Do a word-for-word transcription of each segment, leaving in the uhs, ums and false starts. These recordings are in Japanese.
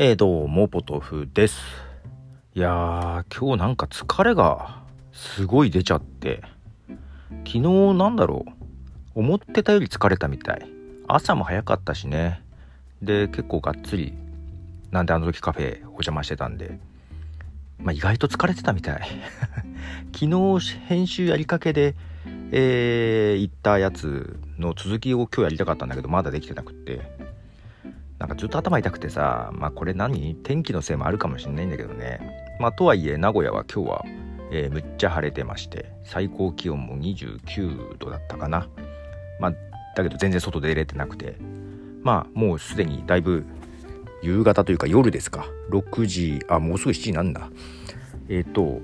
えー、どうもポトフです。いやー、今日なんか疲れがすごい出ちゃって、昨日なんだろう思ってたより疲れたみたい。朝も早かったしね。で結構がっつりなんであの時カフェお邪魔してたんで、まあ、意外と疲れてたみたい昨日編集やりかけで、えー、行ったやつの続きを今日やりたかったんだけど、まだできてなくって、なんかずっと頭痛くてさ、まあこれ何天気のせいもあるかもしれないんだけどね。まあとはいえ名古屋は今日は、えー、むっちゃ晴れてまして、最高気温もにじゅうきゅうどだったかな。まあだけど全然外出れてなくて、まあもうすでにだいぶ夕方というか夜ですか、ろくじ、あもうすぐしちじなんだ。えっと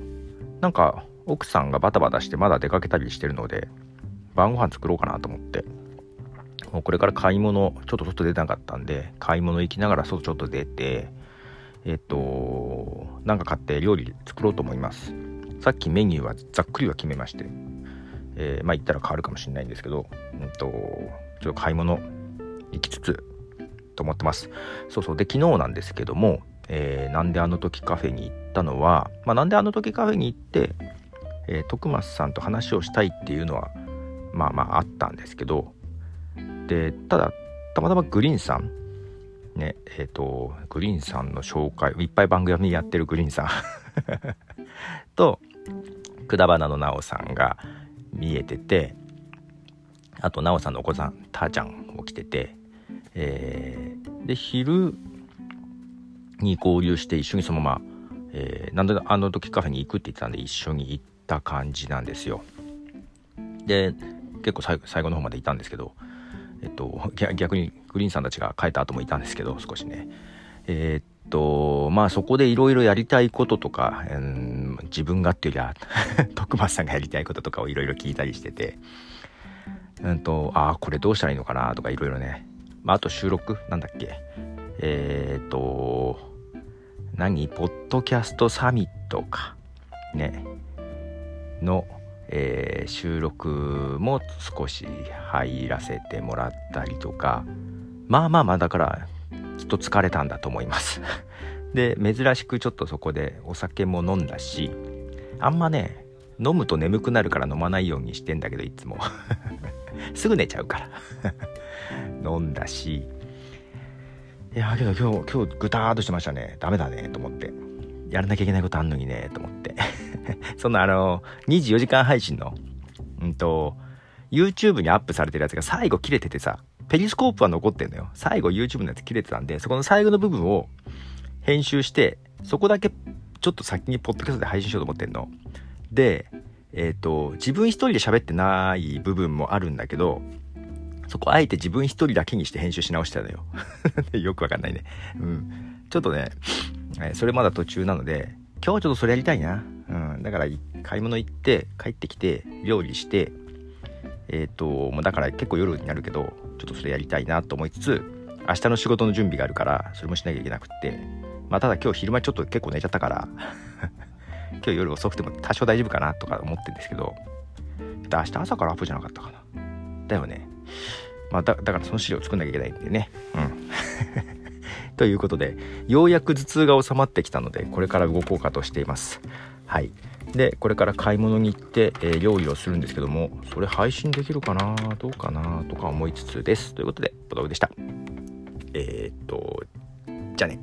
なんか奥さんがバタバタしてまだ出かけたりしてるので、晩ご飯作ろうかなと思って、もうこれから買い物、ちょっと外出なかったんで買い物行きながら外ちょっと出て、えっとなんか買って料理作ろうと思います。さっきメニューはざっくりは決めまして、えー、まあ行ったら変わるかもしれないんですけど、えっとちょっと買い物行きつつと思ってます。そうそうで、昨日なんですけども、えー、なんであの時カフェに行ったのは、まあ、なんであの時カフェに行って、えー、徳松さんと話をしたいっていうのはまあまああったんですけど、でただたまたまグリーンさんね、えっとグリーンさんの紹介いっぱい番組やってるグリーンさんとくだばなのなおさんが見えてて、あとなおさんのお子さんたーちゃんを着てて、えー、で昼に合流して一緒にそのまま、えー、なんであの時カフェに行くって言ってたんで一緒に行った感じなんですよ。で結構最後、最後の方までいたんですけど、えっと、逆にグリーンさんたちが帰った後もいたんですけど、少しね、えー、っとまあそこでいろいろやりたいこととか、えー、自分がっていうよりは徳松さんがやりたいこととかをいろいろ聞いたりしてて、うんとああこれどうしたらいいのかなとかいろいろね、まあ、あと収録なんだっけ、えー、っと何ポッドキャストサミットかねの。えー、収録も少し入らせてもらったりとか、まあまあまあだからきっと疲れたんだと思いますで珍しくちょっとそこでお酒も飲んだし、あんまね飲むと眠くなるから飲まないようにしてんだけどいつもすぐ寝ちゃうから飲んだし、いやけど今日今日ぐたーっとしてましたね。ダメだねと思って、やらなきゃいけないことあんのにねと思ってそのあのにじゅうよじかん配信の、うんと YouTube にアップされてるやつが最後切れててさ、ペリスコープは残ってんのよ。最後 YouTube のやつ切れてたんで、そこの最後の部分を編集してそこだけちょっと先にポッドキャストで配信しようと思ってんので、えっと自分一人で喋ってない部分もあるんだけど、そこあえて自分一人だけにして編集し直したのよよくわかんないね、うん、ちょっとねそれまだ途中なので、今日はちょっとそれやりたいな、うん、だから買い物行って帰ってきて料理して、えっともうだから結構夜になるけどちょっとそれやりたいなと思いつつ、明日の仕事の準備があるからそれもしなきゃいけなくって、まあ、ただ今日昼間ちょっと結構寝ちゃったから今日夜遅くても多少大丈夫かなとか思ってるんですけど、明日朝からアップじゃなかったかなだよね、まあ、だ, だからその資料作んなきゃいけないんでね、うんということで、ようやく頭痛が収まってきたのでこれから動こうかとしています。はいでこれから買い物に行って、えー、料理をするんですけども、それ配信できるかなどうかなとか思いつつです。ということでポトフでした。えー、っとじゃあね。